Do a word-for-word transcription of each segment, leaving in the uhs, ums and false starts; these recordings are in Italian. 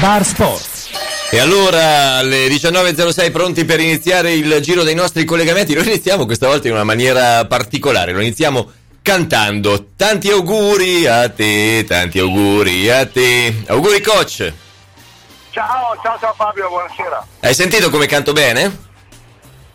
Bar Sports. E allora alle diciannove e zero sei pronti per iniziare il giro dei nostri collegamenti. Lo iniziamo questa volta in una maniera particolare, lo iniziamo cantando. Tanti auguri a te, tanti auguri a te. Auguri coach. Ciao, ciao, ciao Fabio, buonasera. Hai sentito come canto bene?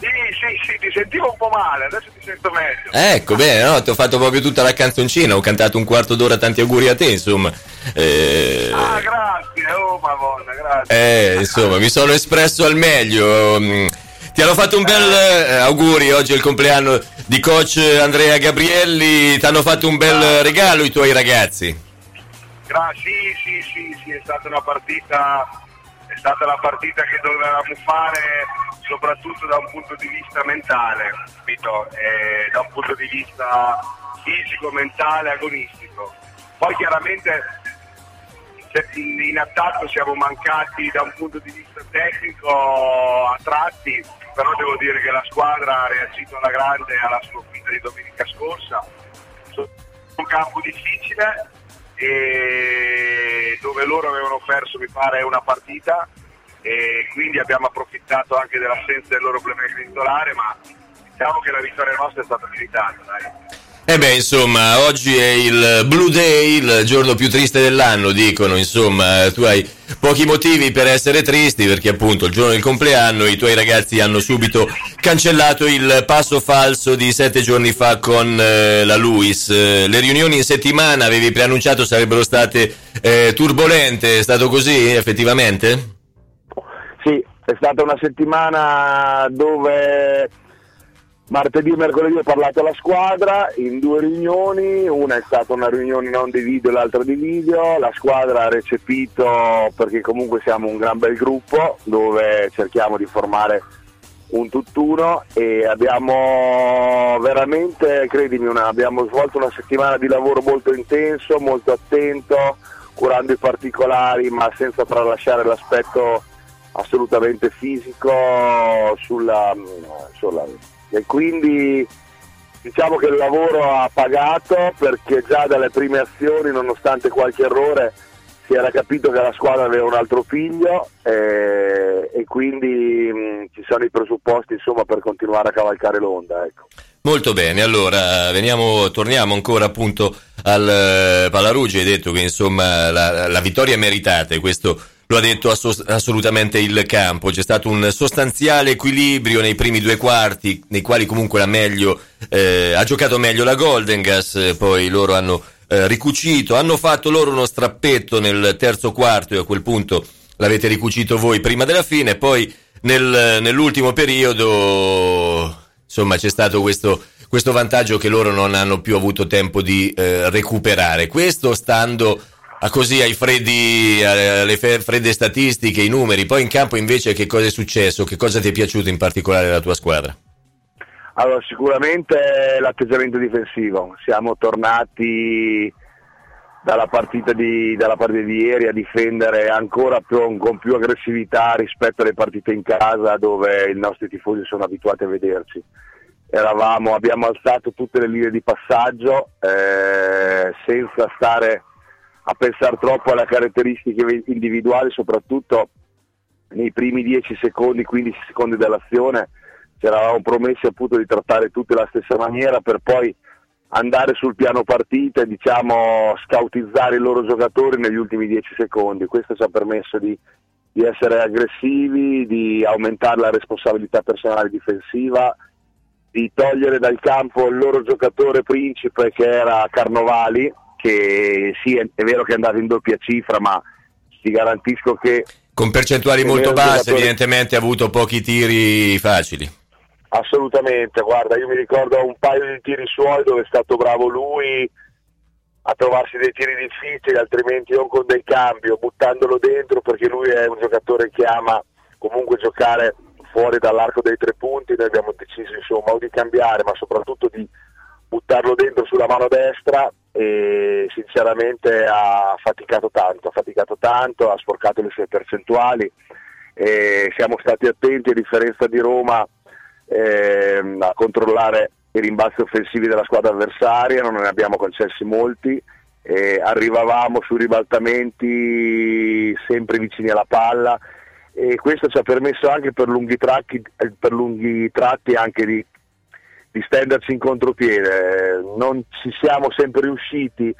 Sì, sì, sì, ti sentivo un po' male, adesso ti sento meglio. Ecco, bene, no? Ti ho fatto proprio tutta la canzoncina, ho cantato un quarto d'ora tanti auguri a te, insomma. Eh... Ah, grazie, oh Madonna, grazie. Eh, insomma, mi sono espresso al meglio. Ti hanno fatto un bel eh. auguri, oggi è il compleanno di coach Andrea Gabrielli, ti hanno fatto un bel regalo i tuoi ragazzi. Grazie, sì, sì, sì, sì, è stata una partita, è stata la partita che dovevamo fare, soprattutto da un punto di vista mentale, capito? Eh, da un punto di vista fisico, mentale, agonistico. Poi chiaramente in attacco siamo mancati da un punto di vista tecnico a tratti, però devo dire che la squadra ha reagito alla grande alla sconfitta di domenica scorsa. Un campo difficile e dove loro avevano perso, mi pare, una partita, e quindi abbiamo approfittato anche dell'assenza del loro playmaker titolare, ma diciamo che la vittoria nostra è stata meritata, dai. Eh beh, insomma, oggi è il Blue Day, il giorno più triste dell'anno, dicono, insomma, tu hai pochi motivi per essere tristi perché appunto il giorno del compleanno i tuoi ragazzi hanno subito cancellato il passo falso di sette giorni fa con eh, la Luis. Le riunioni in settimana, avevi preannunciato, sarebbero state eh, turbolente, è stato così effettivamente? Sì, è stata una settimana dove martedì e mercoledì ho parlato alla squadra in due riunioni, una è stata una riunione non di video e l'altra di video, la squadra ha recepito perché comunque siamo un gran bel gruppo dove cerchiamo di formare un tutt'uno e abbiamo veramente, credimi, una, abbiamo svolto una settimana di lavoro molto intenso, molto attento, curando i particolari ma senza tralasciare l'aspetto assolutamente fisico sulla, sulla e quindi diciamo che il lavoro ha pagato perché già dalle prime azioni, nonostante qualche errore, si era capito che la squadra aveva un altro figlio e, e quindi mh, ci sono i presupposti, insomma, per continuare a cavalcare l'onda, ecco. Molto bene, allora veniamo, torniamo ancora appunto al Pallaruggi, hai detto che insomma la, la vittoria è meritata, questo lo ha detto ass- assolutamente il campo, c'è stato un sostanziale equilibrio nei primi due quarti, nei quali comunque la meglio, eh, ha giocato meglio la Golden Gas, poi loro hanno eh, ricucito, hanno fatto loro uno strappetto nel terzo quarto e a quel punto l'avete ricucito voi prima della fine, poi nel, nell'ultimo periodo insomma c'è stato questo, questo vantaggio che loro non hanno più avuto tempo di eh, recuperare, questo stando a così ai freddi, alle fredde statistiche, i numeri. Poi in campo invece che cosa è successo? Che cosa ti è piaciuto in particolare della tua squadra? Allora, sicuramente l'atteggiamento difensivo. Siamo tornati dalla partita di, dalla partita di ieri a difendere ancora più, con più aggressività rispetto alle partite in casa dove i nostri tifosi sono abituati a vederci. Eravamo, abbiamo alzato tutte le linee di passaggio eh, senza stare a pensare troppo alle caratteristiche individuali, soprattutto nei primi dieci secondi, quindici secondi dell'azione ci eravamo promessi appunto di trattare tutti alla stessa maniera per poi andare sul piano partita e diciamo scautizzare i loro giocatori negli ultimi dieci secondi. Questo ci ha permesso di, di essere aggressivi, di aumentare la responsabilità personale difensiva, di togliere dal campo il loro giocatore principe che era Carnovali, che sì, è vero che è andato in doppia cifra, ma ti garantisco che con percentuali molto basse, evidentemente ha avuto pochi tiri facili. Assolutamente, guarda, io mi ricordo un paio di tiri suoi dove è stato bravo lui a trovarsi dei tiri difficili, altrimenti o con del cambio, buttandolo dentro, perché lui è un giocatore che ama comunque giocare fuori dall'arco dei tre punti. Noi abbiamo deciso insomma o di cambiare, ma soprattutto di buttarlo dentro sulla mano destra, e sinceramente ha faticato tanto, ha faticato tanto, ha sporcato le sue percentuali, e siamo stati attenti, a differenza di Roma, ehm, a controllare i rimbalzi offensivi della squadra avversaria, non ne abbiamo concessi molti, eh, arrivavamo sui ribaltamenti sempre vicini alla palla, e questo ci ha permesso anche per lunghi tratti, per lunghi tratti anche di, di stenderci in contropiede. Non ci siamo sempre riusciti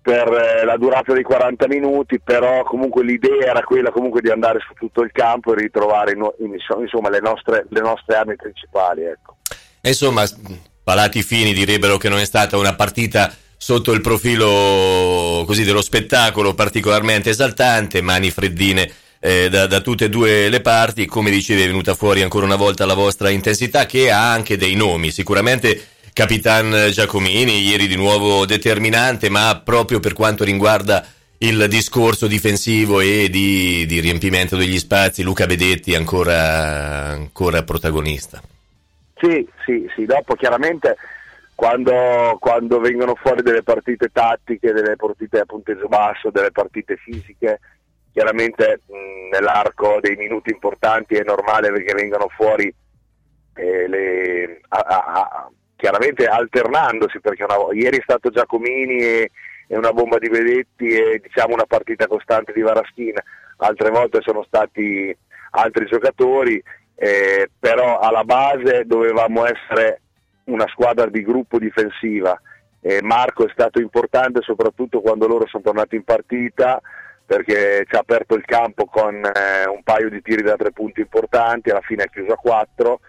per la durata dei quaranta minuti, però comunque l'idea era quella comunque di andare su tutto il campo e ritrovare insomma le nostre, le nostre armi principali, ecco. Insomma, palati fini direbbero che non è stata una partita sotto il profilo così dello spettacolo particolarmente esaltante, mani freddine eh, da, da tutte e due le parti. Come dicevi, è venuta fuori ancora una volta la vostra intensità, che ha anche dei nomi. Sicuramente Capitan Giacomini, ieri di nuovo determinante, ma proprio per quanto riguarda il discorso difensivo e di, di riempimento degli spazi, Luca Bedetti ancora, ancora protagonista. Sì, sì, sì, dopo chiaramente quando, quando vengono fuori delle partite tattiche, delle partite a punteggio basso, delle partite fisiche, chiaramente mh, nell'arco dei minuti importanti è normale, perché vengono fuori eh, le, a, a, a, chiaramente alternandosi, perché una, ieri è stato Giacomini e, e una bomba di Bedetti e diciamo una partita costante di Varaschina, altre volte sono stati altri giocatori. Eh, però alla base dovevamo essere una squadra di gruppo difensiva, eh, Marco è stato importante soprattutto quando loro sono tornati in partita, perché ci ha aperto il campo con eh, un paio di tiri da tre punti importanti. Alla fine ha chiuso a quattro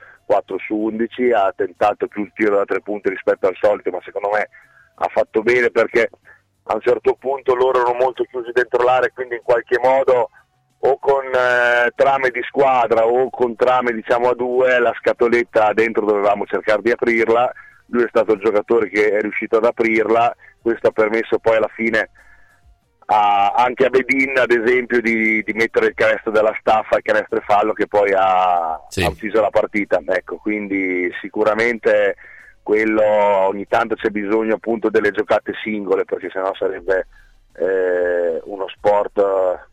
su undici, ha tentato più il tiro da tre punti rispetto al solito, ma secondo me ha fatto bene, perché a un certo punto loro erano molto chiusi dentro l'area, quindi in qualche modo o con eh, trame di squadra o con trame diciamo a due, la scatoletta dentro dovevamo cercare di aprirla. Lui è stato il giocatore che è riuscito ad aprirla, questo ha permesso poi alla fine a, anche a Bedin ad esempio di, di mettere il canestro della staffa, il canestro fallo che poi ha, sì. ha ucciso la partita, ecco. Quindi sicuramente quello, ogni tanto c'è bisogno appunto delle giocate singole, perché sennò sarebbe eh, uno sport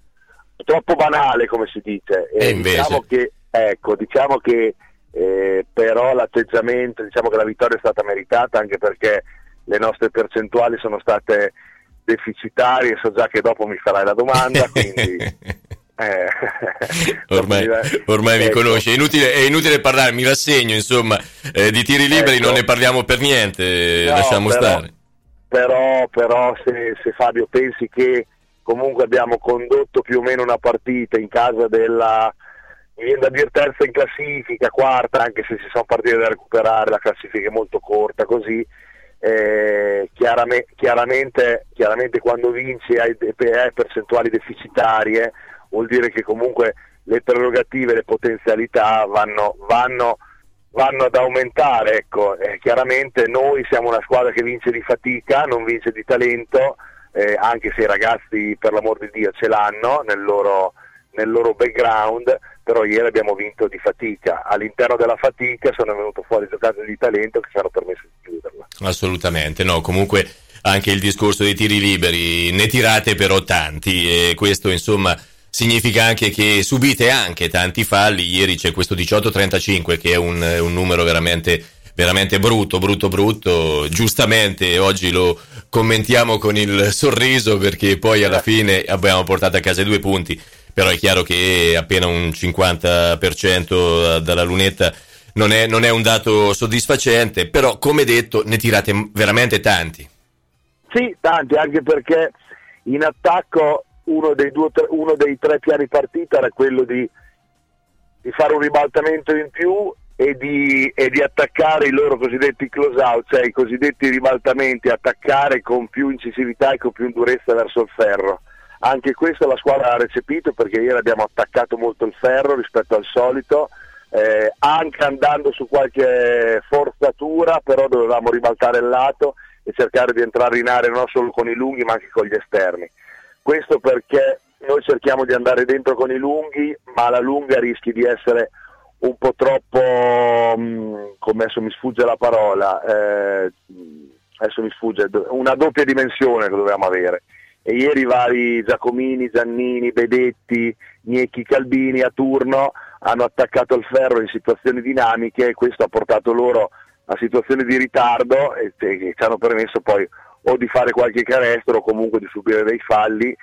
troppo banale, come si dice, e e diciamo che ecco diciamo che eh, però l'atteggiamento, diciamo che la vittoria è stata meritata, anche perché le nostre percentuali sono state deficitarie. So già che dopo mi farai la domanda, quindi eh. ormai, ormai ecco. Mi conosci, è inutile, è inutile parlare, mi rassegno insomma, eh, di tiri liberi ecco. Non ne parliamo per niente, no, lasciamo però, stare però, però se, se Fabio pensi che comunque abbiamo condotto più o meno una partita in casa della, mi viene da dire terza in classifica, quarta, anche se si sono partite da recuperare, la classifica è molto corta così, eh, chiarame, chiaramente, chiaramente quando vinci hai, hai percentuali deficitarie, vuol dire che comunque le prerogative, le potenzialità vanno, vanno, vanno ad aumentare, ecco. Eh, chiaramente noi siamo una squadra che vince di fatica, non vince di talento. Eh, anche se i ragazzi per l'amor di Dio ce l'hanno nel loro, nel loro background, però ieri abbiamo vinto di fatica, all'interno della fatica sono venuto fuori giocatori di talento che ci hanno permesso di chiuderla. Assolutamente, no, comunque anche il discorso dei tiri liberi, ne tirate però tanti, e questo insomma significa anche che subite anche tanti falli. Ieri c'è questo diciotto a trentacinque che è un, un numero veramente veramente brutto, brutto, brutto. Giustamente oggi lo commentiamo con il sorriso, perché poi alla fine abbiamo portato a casa due punti, però è chiaro che appena un cinquanta per cento dalla lunetta non è, non è un dato soddisfacente, però come detto ne tirate veramente tanti. Sì, tanti, anche perché in attacco uno dei, due, uno dei tre piani partita era quello di, di fare un ribaltamento in più E di, e di attaccare i loro cosiddetti close out, cioè i cosiddetti ribaltamenti, attaccare con più incisività e con più durezza verso il ferro. Anche questo la squadra ha recepito, perché ieri abbiamo attaccato molto il ferro rispetto al solito, eh, anche andando su qualche forzatura, però dovevamo ribaltare il lato e cercare di entrare in area non solo con i lunghi ma anche con gli esterni. Questo perché noi cerchiamo di andare dentro con i lunghi, ma alla lunga rischi di essere un po' troppo, come adesso mi sfugge la parola, eh, adesso mi sfugge, una doppia dimensione che dovevamo avere. E ieri vari Giacomini, Giannini, Bedetti, Gnecchi, Calbini a turno hanno attaccato il ferro in situazioni dinamiche e questo ha portato loro a situazioni di ritardo e che ci hanno permesso poi o di fare qualche canestro o comunque di subire dei falli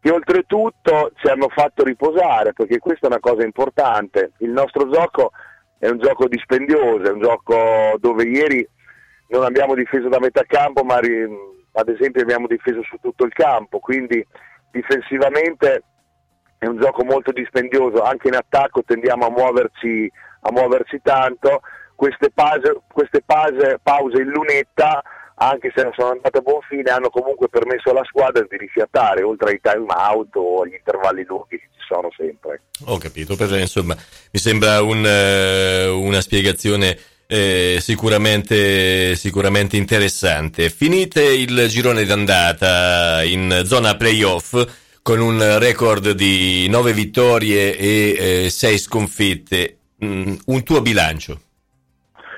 che oltretutto ci hanno fatto riposare, perché questa è una cosa importante. Il nostro gioco è un gioco dispendioso, è un gioco dove ieri non abbiamo difeso da metà campo, ma ad esempio abbiamo difeso su tutto il campo, quindi difensivamente è un gioco molto dispendioso, anche in attacco tendiamo a muoverci, a muoverci tanto, queste pause, queste pause, pause in lunetta, anche se non sono andate a buon fine, hanno comunque permesso alla squadra di rifiatare, oltre ai time out o agli intervalli lunghi che ci sono sempre. Ho capito, per insomma mi sembra un, una spiegazione Eh, sicuramente sicuramente interessante. Finite il girone d'andata in zona playoff con un record di nove vittorie e eh, sei sconfitte, mm, un tuo bilancio?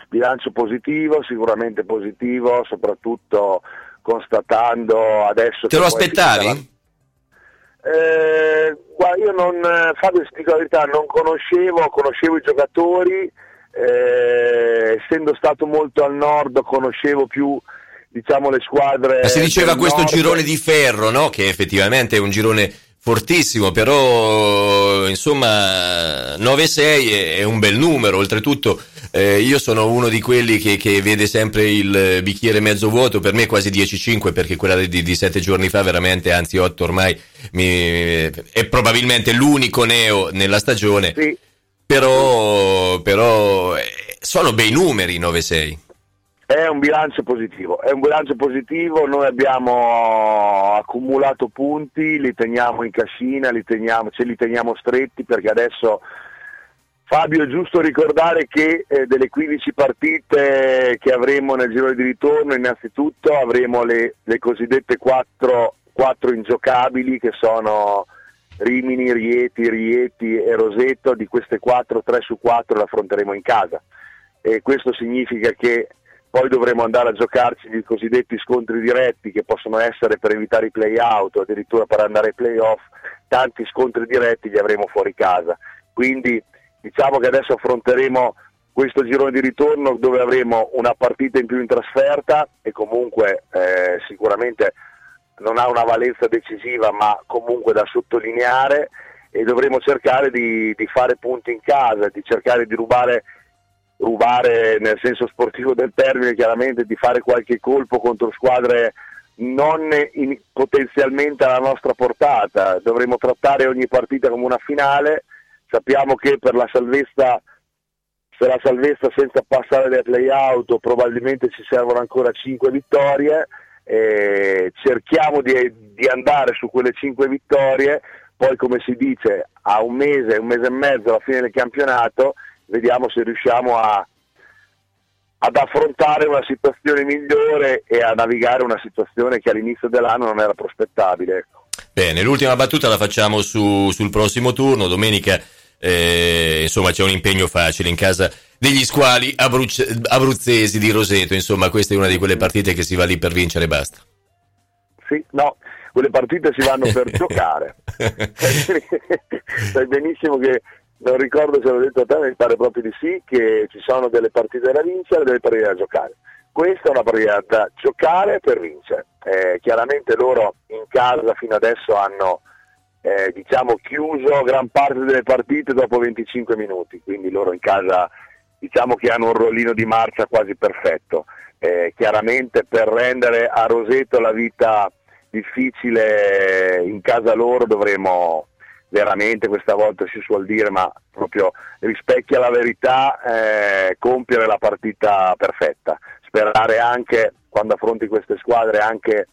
Bilancio positivo, sicuramente positivo, soprattutto constatando adesso... Te lo aspettavi? La... Eh, guarda, io non, Fabio, ti dico la verità, non conoscevo, conoscevo i giocatori. Eh, essendo stato molto al nord conoscevo più, diciamo, le squadre. Ma si diceva questo nord. Girone di ferro, no? Che effettivamente è un girone fortissimo, però insomma nove sei è un bel numero. Oltretutto eh, io sono uno di quelli che, che vede sempre il bicchiere mezzo vuoto, per me quasi dieci cinque, perché quella di, di sette giorni fa veramente, anzi otto ormai, mi, è probabilmente l'unico neo nella stagione. Sì. Però, però sono bei numeri, nove sei. È un bilancio positivo, è un bilancio positivo, noi abbiamo accumulato punti, li teniamo in cascina, li teniamo, ce li teniamo stretti, perché adesso, Fabio, è giusto ricordare che eh, delle quindici partite che avremo nel giro di ritorno, innanzitutto avremo le, le cosiddette quattro, quattro ingiocabili, che sono... Rimini, Rieti, Rieti e Roseto. Di queste quattro, tre su quattro le affronteremo in casa e questo significa che poi dovremo andare a giocarci i cosiddetti scontri diretti, che possono essere per evitare i play out o addirittura per andare ai play off. Tanti scontri diretti li avremo fuori casa, quindi diciamo che adesso affronteremo questo girone di ritorno dove avremo una partita in più in trasferta e comunque eh, sicuramente non ha una valenza decisiva ma comunque da sottolineare, e dovremo cercare di, di fare punti in casa, di cercare di rubare rubare nel senso sportivo del termine, chiaramente, di fare qualche colpo contro squadre non in, potenzialmente alla nostra portata. Dovremo trattare ogni partita come una finale, sappiamo che per la salvezza per la salvezza senza passare dai play-out probabilmente ci servono ancora cinque vittorie. Eh, cerchiamo di, di andare su quelle cinque vittorie, poi, come si dice, a un mese, un mese e mezzo alla fine del campionato vediamo se riusciamo a, ad affrontare una situazione migliore e a navigare una situazione che all'inizio dell'anno non era prospettabile. Bene, l'ultima battuta la facciamo su, sul prossimo turno, domenica. Eh, insomma c'è un impegno facile in casa degli squali abruce- abruzzesi di Roseto, insomma questa è una di quelle partite che si va lì per vincere e basta. Sì, no, quelle partite si vanno per giocare. Sai benissimo che, non ricordo se l'ho detto a te, mi pare proprio di sì, che ci sono delle partite da vincere e delle partite da giocare. Questa è una partita da giocare per vincere. Eh, chiaramente loro in casa fino adesso hanno Eh, diciamo chiuso gran parte delle partite dopo venticinque minuti, quindi loro in casa diciamo che hanno un rollino di marcia quasi perfetto. Eh, chiaramente per rendere a Roseto la vita difficile in casa loro dovremo veramente, questa volta si suol dire ma proprio rispecchia la verità, eh, compiere la partita perfetta, sperare anche quando affronti queste squadre anche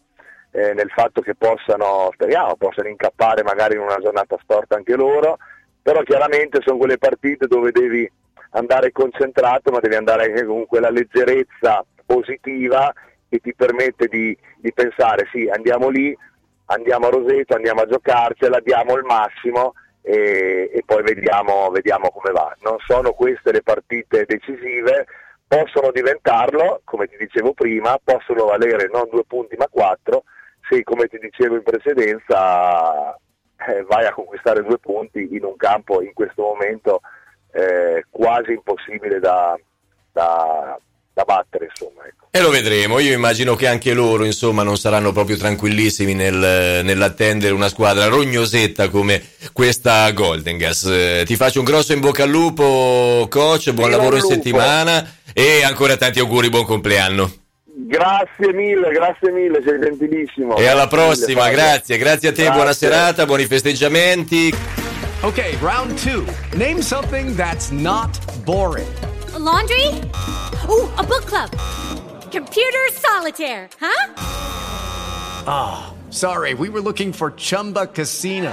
Eh, nel fatto che possano, speriamo, possano incappare magari in una giornata storta anche loro, però chiaramente sono quelle partite dove devi andare concentrato ma devi andare anche con quella leggerezza positiva che ti permette di, di pensare sì, andiamo lì, andiamo a Roseto, andiamo a giocarcela, diamo il massimo e, e poi vediamo, vediamo come va. Non sono queste le partite decisive, possono diventarlo, come ti dicevo prima, possono valere non due punti ma quattro, se come ti dicevo in precedenza eh, vai a conquistare due punti in un campo in questo momento eh, quasi impossibile da, da, da battere, insomma, ecco. E lo vedremo, io immagino che anche loro insomma non saranno proprio tranquillissimi nel, nell'attendere una squadra rognosetta come questa Golden Gas. Eh, ti faccio un grosso in bocca al lupo, coach, buon in lavoro in lupo. Settimana e ancora tanti auguri, buon compleanno. Grazie mille, grazie mille, sei gentilissimo. E alla prossima, grazie, grazie a te, grazie. Buona serata, buoni festeggiamenti. Ok, round two. Name something that's not boring. A laundry? Ooh, a book club. Computer solitaire, huh? Ah, oh, sorry, we were looking for Chumba Casino.